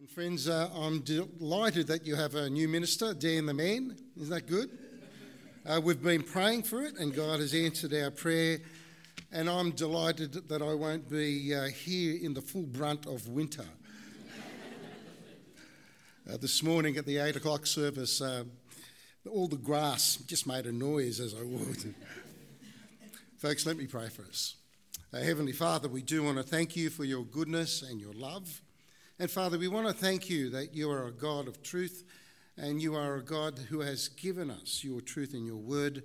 And friends, I'm delighted that you have a new minister, Dan the Man. Isn't that good? We've been praying for it, and God has answered our prayer. And I'm delighted that I won't be here in the full brunt of winter. This morning at the 8 o'clock service, all the grass just made a noise as I walked in. Folks, let me pray for us. Heavenly Father, we do want to thank you for your goodness and your love. And Father, we want to thank you that you are a God of truth, and you are a God who has given us your truth in your word.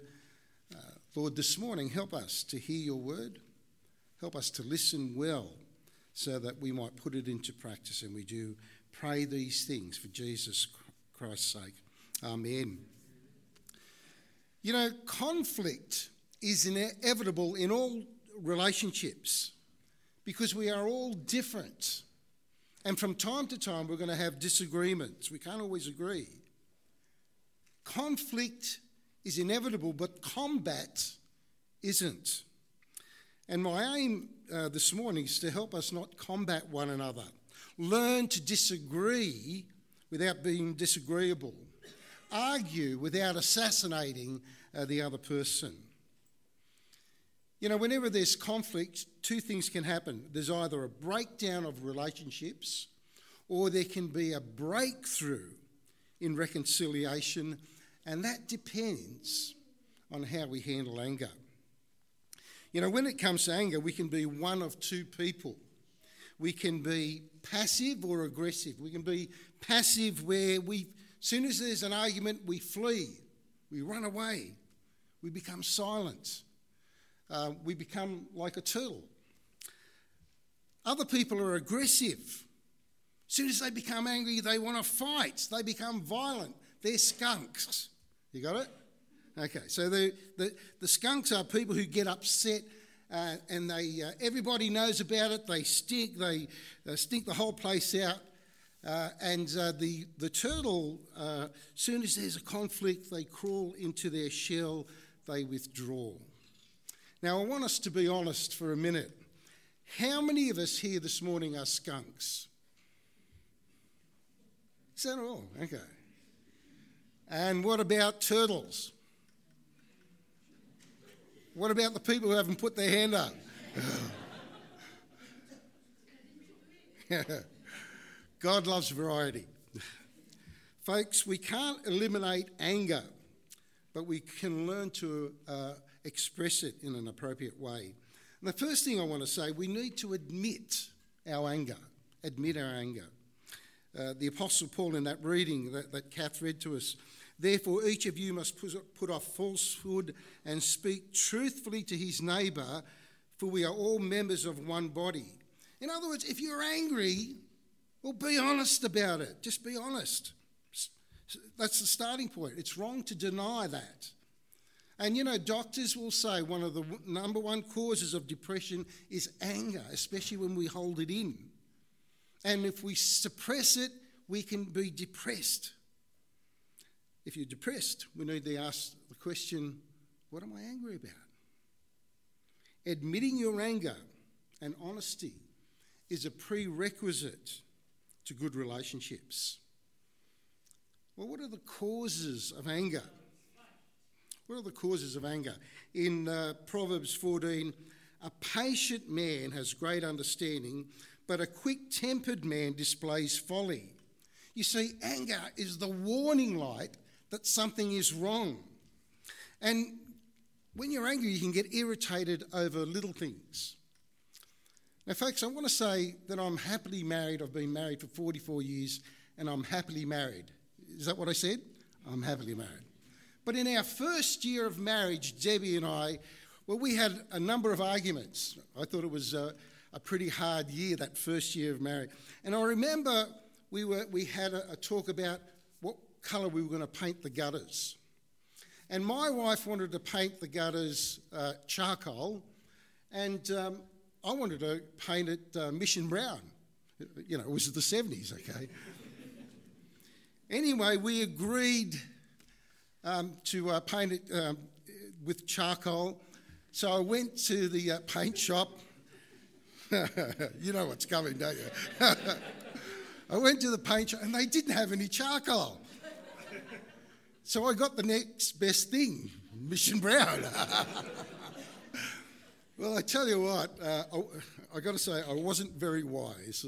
Lord, this morning, help us to hear your word. Help us to listen well so that we might put it into practice. And we do pray these things for Jesus Christ's sake. Amen. You know, conflict is inevitable in all relationships because we are all different. And from time to time, we're going to have disagreements. We can't always agree. Conflict is inevitable, but combat isn't. And my aim this morning is to help us not combat one another. Learn to disagree without being disagreeable. Argue without assassinating the other person. You know, whenever there's conflict, two things can happen. There's either a breakdown of relationships, or there can be a breakthrough in reconciliation, and that depends on how we handle anger. You know, when it comes to anger, we can be one of two people. We can be passive or aggressive. We can be passive where as soon as there's an argument, we flee, we run away, we become silent. We become like a turtle. Other people are aggressive. As soon as they become angry, they want to fight. They become violent. They're skunks. You got it? Okay, so the skunks are people who get upset and they everybody knows about it. They stink. They stink the whole place out. And the turtle, as soon as there's a conflict, they crawl into their shell. They withdraw. Now, I want us to be honest for a minute. How many of us here this morning are skunks? Is that all? Okay. And what about turtles? What about the people who haven't put their hand up? God loves variety. Folks, we can't eliminate anger, but we can learn to express it in an appropriate way. And the first thing I want to say, we need to admit our anger. Admit our anger. The Apostle Paul in that reading that Kath read to us, therefore each of you must put off falsehood and speak truthfully to his neighbour, for we are all members of one body. In other words, if you're angry, well, be honest about it. Just be honest. That's the starting point. It's wrong to deny that. And, you know, doctors will say one of the number one causes of depression is anger, especially when we hold it in. And if we suppress it, we can be depressed. If you're depressed, we need to ask the question, what am I angry about? Admitting your anger and honesty is a prerequisite to good relationships. Well, what are the causes of anger? What are the causes of anger? In Proverbs 14, a patient man has great understanding, but a quick-tempered man displays folly. You see, anger is the warning light that something is wrong. And when you're angry, you can get irritated over little things. Now, folks, I want to say that I'm happily married. I've been married for 44 years, and I'm happily married. Is that what I said? I'm happily married. But in our first year of marriage, Debbie and I, well, we had a number of arguments. I thought it was a pretty hard year, that first year of marriage. And I remember we had a talk about what colour we were going to paint the gutters. And my wife wanted to paint the gutters charcoal, and I wanted to paint it mission brown. You know, it was the 70s, okay? Anyway, we agreed to paint it with charcoal. So I went to the paint shop. You know what's coming, don't you? I went to the paint shop and they didn't have any charcoal. So I got the next best thing, Mission Brown. Well, I tell you what, I got to say, I wasn't very wise.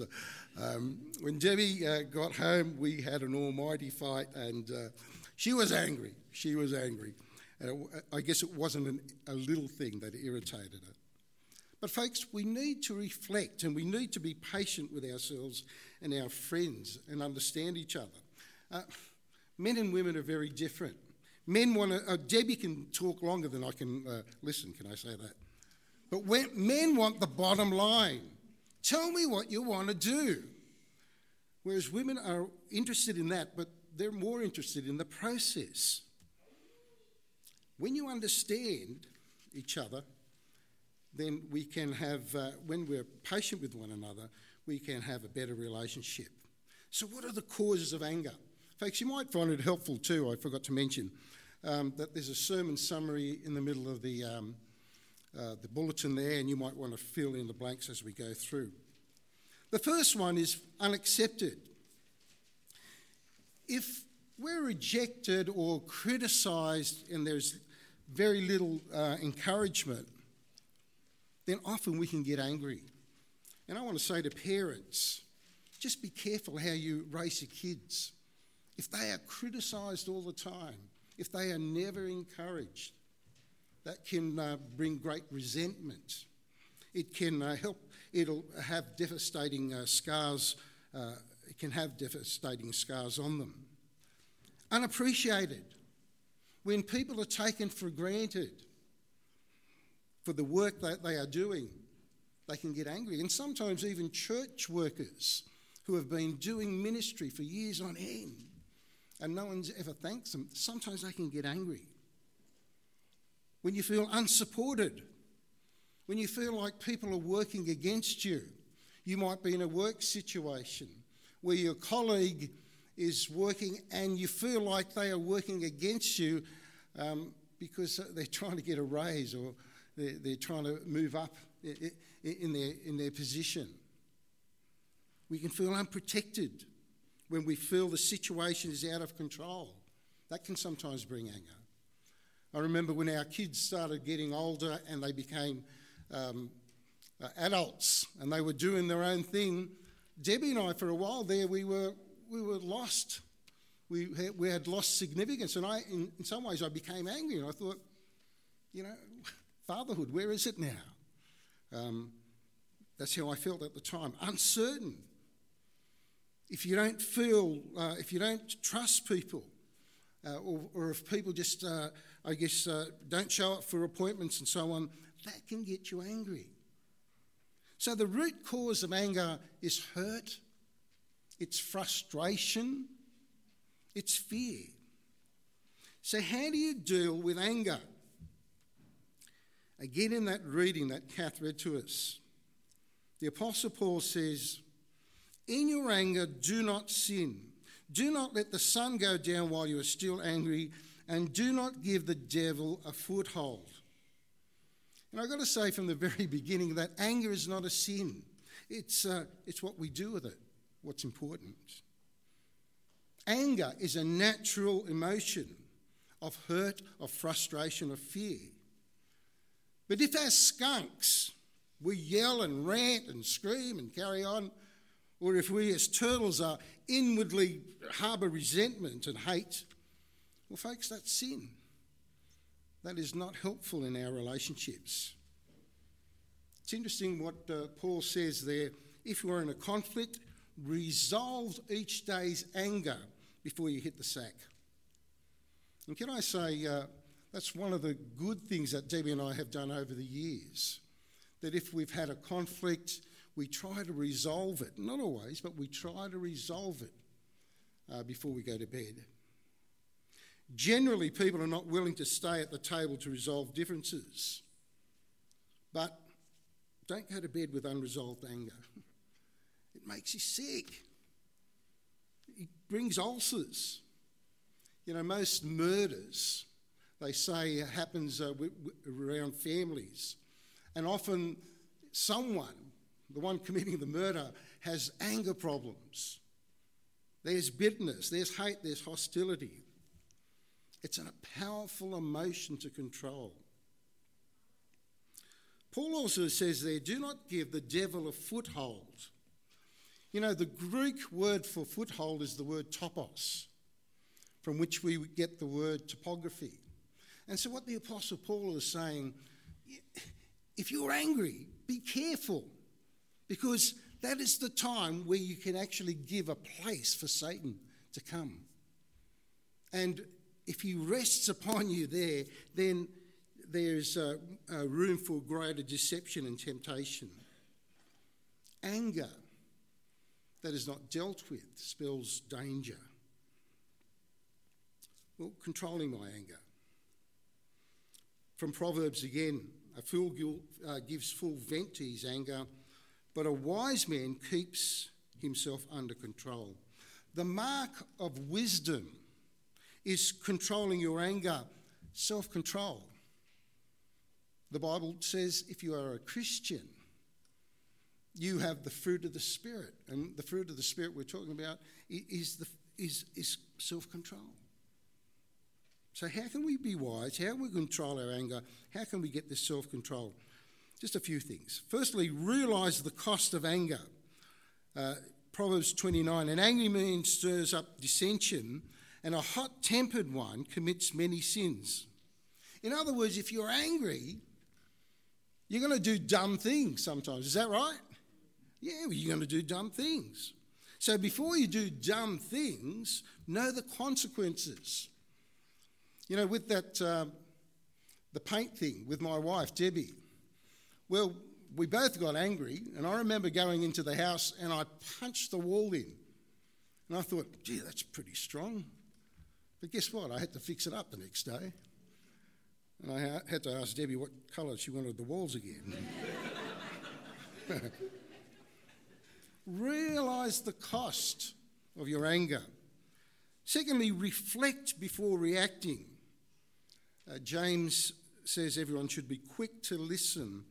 When Debbie got home, we had an almighty fight, and she was angry. She was angry. And I guess it wasn't a little thing that irritated her. But folks, we need to reflect, and we need to be patient with ourselves and our friends and understand each other. Men and women are very different. Men want to... Debbie can talk longer than I can listen, can I say that? But when men want the bottom line. Tell me what you want to do. Whereas women are interested in that, but they're more interested in the process. When you understand each other, then we can have... when we're patient with one another, we can have a better relationship. So what are the causes of anger? Folks, you might find it helpful too, I forgot to mention, that there's a sermon summary in the middle of the bulletin there, and you might want to fill in the blanks as we go through. The first one is unaccepted. If we're rejected or criticised and there's very little encouragement, then often we can get angry. And I want to say to parents, just be careful how you raise your kids. If they are criticised all the time, if they are never encouraged, that can bring great resentment. It can it'll have devastating scars, it can have devastating scars on them. Unappreciated. When people are taken for granted for the work that they are doing, they can get angry. And sometimes even church workers who have been doing ministry for years on end, and no one's ever thanked them, sometimes they can get angry. When you feel unsupported, when you feel like people are working against you, you might be in a work situation where your colleague is working and you feel like they are working against you because they're trying to get a raise or they're trying to move up in their position. We can feel unprotected. When we feel the situation is out of control, that can sometimes bring anger. I remember when our kids started getting older and they became adults and they were doing their own thing, Debbie and I, for a while there, we were lost. We had lost significance, and in some ways I became angry and I thought, you know, fatherhood, where is it now? That's how I felt at the time. Uncertain. If you don't feel, if you don't trust people, or if people just, don't show up for appointments and so on, that can get you angry. So the root cause of anger is hurt, it's frustration, it's fear. So how do you deal with anger? Again, in that reading that Kath read to us, the Apostle Paul says, "In your anger, do not sin. Do not let the sun go down while you are still angry, and do not give the devil a foothold." And I've got to say from the very beginning that anger is not a sin. It's what we do with it, what's important. Anger is a natural emotion of hurt, of frustration, of fear. But if as skunks we yell and rant and scream and carry on, or if we as turtles are inwardly harbour resentment and hate, well, folks, that's sin. That is not helpful in our relationships. It's interesting what Paul says there. If you are in a conflict, resolve each day's anger before you hit the sack. And can I say, that's one of the good things that Debbie and I have done over the years, that if we've had a conflict, we try to resolve it. Not always, but we try to resolve it before we go to bed. Generally, people are not willing to stay at the table to resolve differences. But don't go to bed with unresolved anger. It makes you sick. It brings ulcers. You know, most murders, they say, happens around families. And often someone... the one committing the murder has anger problems. There's bitterness, there's hate, there's hostility. It's a powerful emotion to control. Paul also says there, do not give the devil a foothold. You know, the Greek word for foothold is the word topos, from which we get the word topography. And so what the Apostle Paul is saying, if you're angry, be careful, because that is the time where you can actually give a place for Satan to come. And if he rests upon you there, then there's a room for greater deception and temptation. Anger that is not dealt with spells danger. Well, controlling my anger. From Proverbs again, a fool gives full vent to his anger, but a wise man keeps himself under control. The mark of wisdom is controlling your anger, self-control. The Bible says if you are a Christian, you have the fruit of the Spirit. And the fruit of the Spirit we're talking about is self-control. So how can we be wise? How can we control our anger? How can we get this self-control? Just a few things. Firstly, realise the cost of anger. Proverbs 29, an angry man stirs up dissension, and a hot-tempered one commits many sins. In other words, if you're angry, you're going to do dumb things sometimes. Is that right? Yeah, well, you're going to do dumb things. So before you do dumb things, know the consequences. You know, with that, the paint thing with my wife, Debbie, well, we both got angry, and I remember going into the house and I punched the wall in. And I thought, gee, that's pretty strong. But guess what? I had to fix it up the next day. And I had to ask Debbie what colour she wanted the walls again. Realise the cost of your anger. Secondly, reflect before reacting. James says everyone should be quick to listen,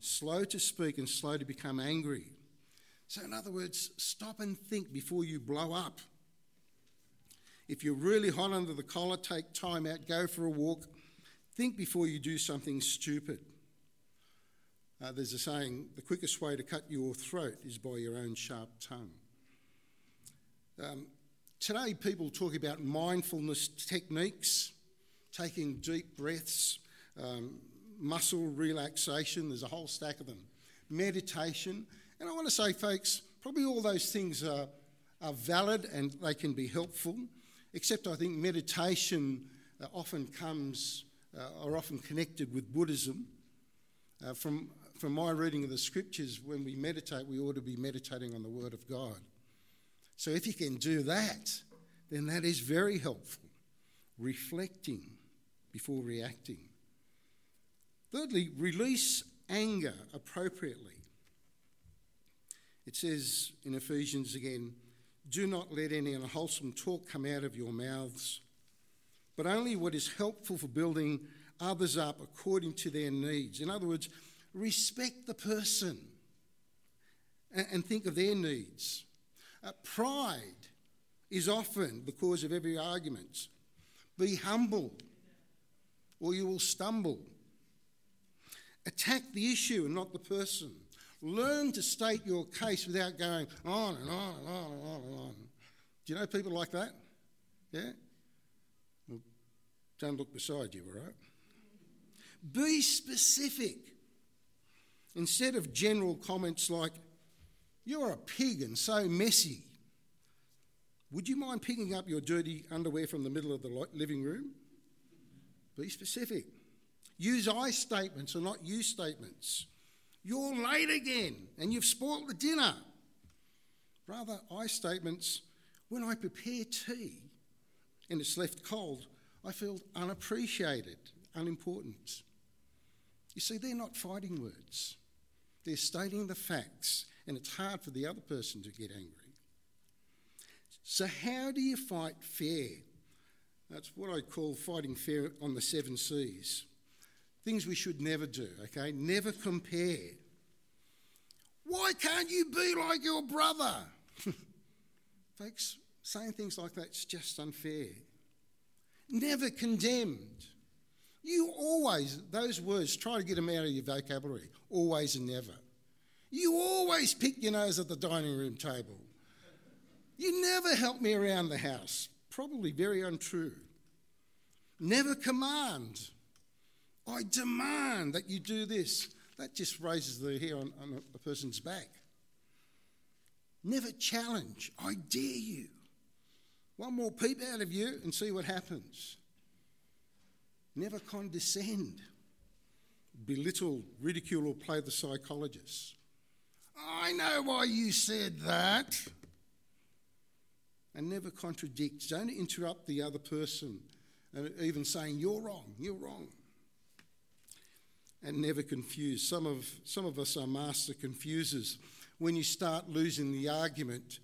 slow to speak, and slow to become angry. So in other words, stop and think before you blow up. If you're really hot under the collar, take time out, go for a walk. Think before you do something stupid. There's a saying, the quickest way to cut your throat is by your own sharp tongue. Today, people talk about mindfulness techniques, taking deep breaths, muscle relaxation. There's a whole stack of them. Meditation. And I want to say, folks, probably all those things are valid and they can be helpful, except I think meditation often connected with Buddhism. From my reading of the scriptures, when we meditate, we ought to be meditating on the Word of God. So if you can do that, then that is very helpful. Reflecting before reacting. Thirdly, release anger appropriately. It says in Ephesians again, do not let any unwholesome talk come out of your mouths, but only what is helpful for building others up according to their needs. In other words, respect the person and think of their needs. Pride is often the cause of every argument. Be humble, or you will stumble. Attack the issue and not the person. Learn to state your case without going on and on and on and on and on. Do you know people like that? Yeah? Well, don't look beside you, all right? Be specific. Instead of general comments like, you're a pig and so messy. Would you mind picking up your dirty underwear from the middle of the living room? Be specific. Use I statements and not you statements. You're late again and you've spoilt the dinner. Rather, I statements, when I prepare tea and it's left cold, I feel unappreciated, unimportant. You see, they're not fighting words. They're stating the facts, and it's hard for the other person to get angry. So how do you fight fair? That's what I call fighting fair on the 7 C's. Things we should never do, okay? Never compare. Why can't you be like your brother? Folks, Saying things like that's just unfair. Never condemned. You always, those words, try to get them out of your vocabulary. Always and never. You always pick your nose at the dining room table. You never help me around the house. Probably very untrue. Never command. I demand that you do this. That just raises the hair on a person's back. Never challenge. I dare you. One more peep out of you and see what happens. Never condescend, belittle, ridicule, or play the psychologist. I know why you said that. And never contradict. Don't interrupt the other person, and even saying you're wrong. And never confuse. Some of us are master confusers. When you start losing the argument,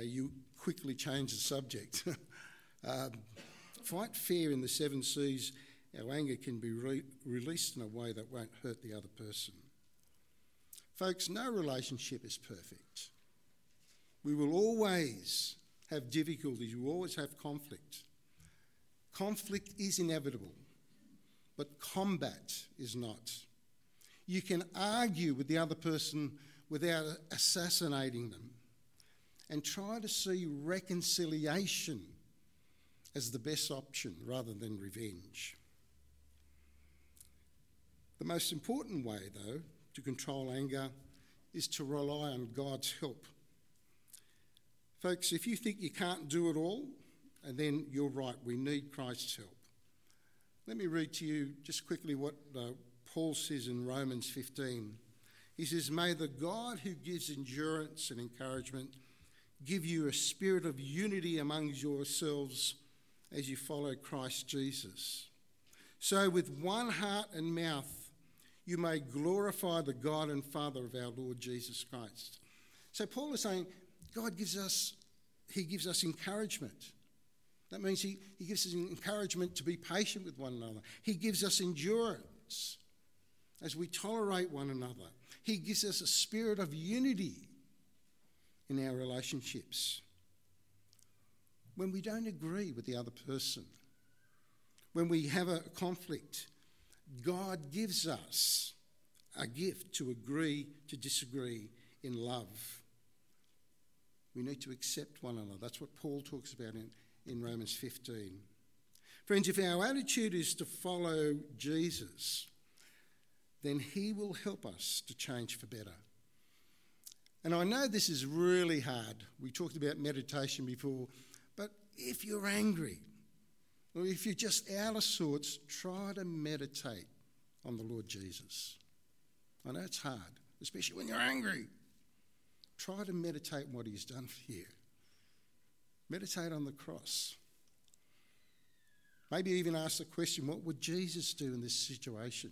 you quickly change the subject. Fight fair in the 7 C's. Our anger can be released in a way that won't hurt the other person. Folks, no relationship is perfect. We will always have difficulties. We will always have conflict. Conflict is inevitable, but combat is not. You can argue with the other person without assassinating them, and try to see reconciliation as the best option rather than revenge. The most important way, though, to control anger is to rely on God's help. Folks, if you think you can't do it all, and then you're right, we need Christ's help. Let me read to you just quickly what Paul says in Romans 15. He says, may the God who gives endurance and encouragement give you a spirit of unity amongst yourselves as you follow Christ Jesus. So with one heart and mouth, you may glorify the God and Father of our Lord Jesus Christ. So Paul is saying, God gives us, he gives us encouragement. That means he gives us encouragement to be patient with one another. He gives us endurance as we tolerate one another. He gives us a spirit of unity in our relationships. When we don't agree with the other person, when we have a conflict, God gives us a gift to agree to disagree in love. We need to accept one another. That's what Paul talks about in Romans 15. Friends, if our attitude is to follow Jesus, then he will help us to change for better. And I know this is really hard. We talked about meditation before, but if you're angry, or if you're just out of sorts, try to meditate on the Lord Jesus. I know it's hard, especially when you're angry. Try to meditate on what he's done for you. Meditate on the cross. Maybe even ask the question, what would Jesus do in this situation?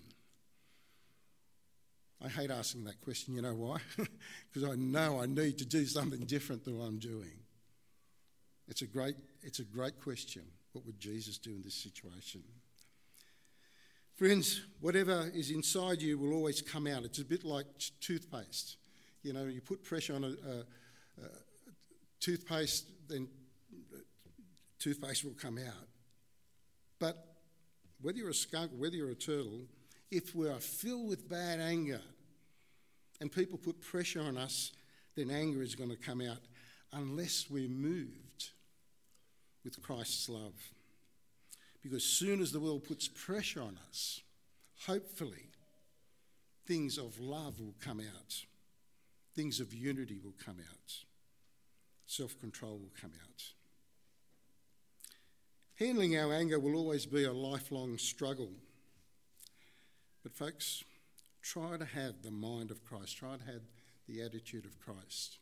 I hate asking that question, you know why? Because I know I need to do something different than what I'm doing. It's a great question. What would Jesus do in this situation? Friends, whatever is inside you will always come out. It's a bit like toothpaste. You know, you put pressure on a toothpaste, then toothpaste will come out. But whether you're a skunk, whether you're a turtle, if we are filled with bad anger and people put pressure on us, then anger is going to come out unless we're moved with Christ's love. Because soon as the world puts pressure on us, hopefully things of love will come out. Things of unity will come out. Self-control will come out. Handling our anger will always be a lifelong struggle. But folks, try to have the mind of Christ. Try to have the attitude of Christ.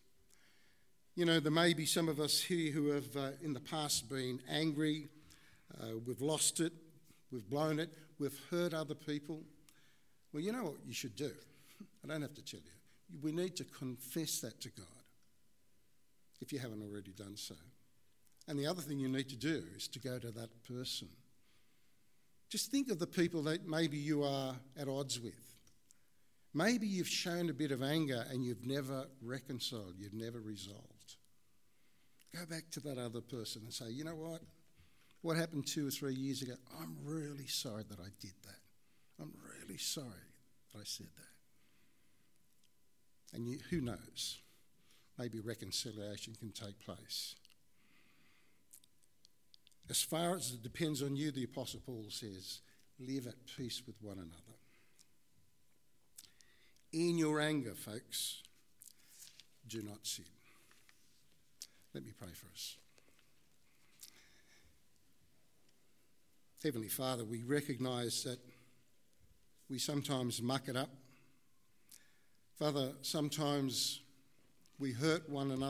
You know, there may be some of us here who have in the past been angry, we've lost it, we've blown it, we've hurt other people. Well, you know what you should do? I don't have to tell you. We need to confess that to God if you haven't already done so. And the other thing you need to do is to go to that person. Just think of the people that maybe you are at odds with. Maybe you've shown a bit of anger and you've never reconciled, you've never resolved. Go back to that other person and say, you know what? What happened 2 or 3 years ago? I'm really sorry that I did that. I'm really sorry that I said that. And you, who knows? Maybe reconciliation can take place. As far as it depends on you, the Apostle Paul says, live at peace with one another. In your anger, folks, do not sin. Let me pray for us. Heavenly Father, we recognise that we sometimes muck it up. Father, sometimes we hurt one another.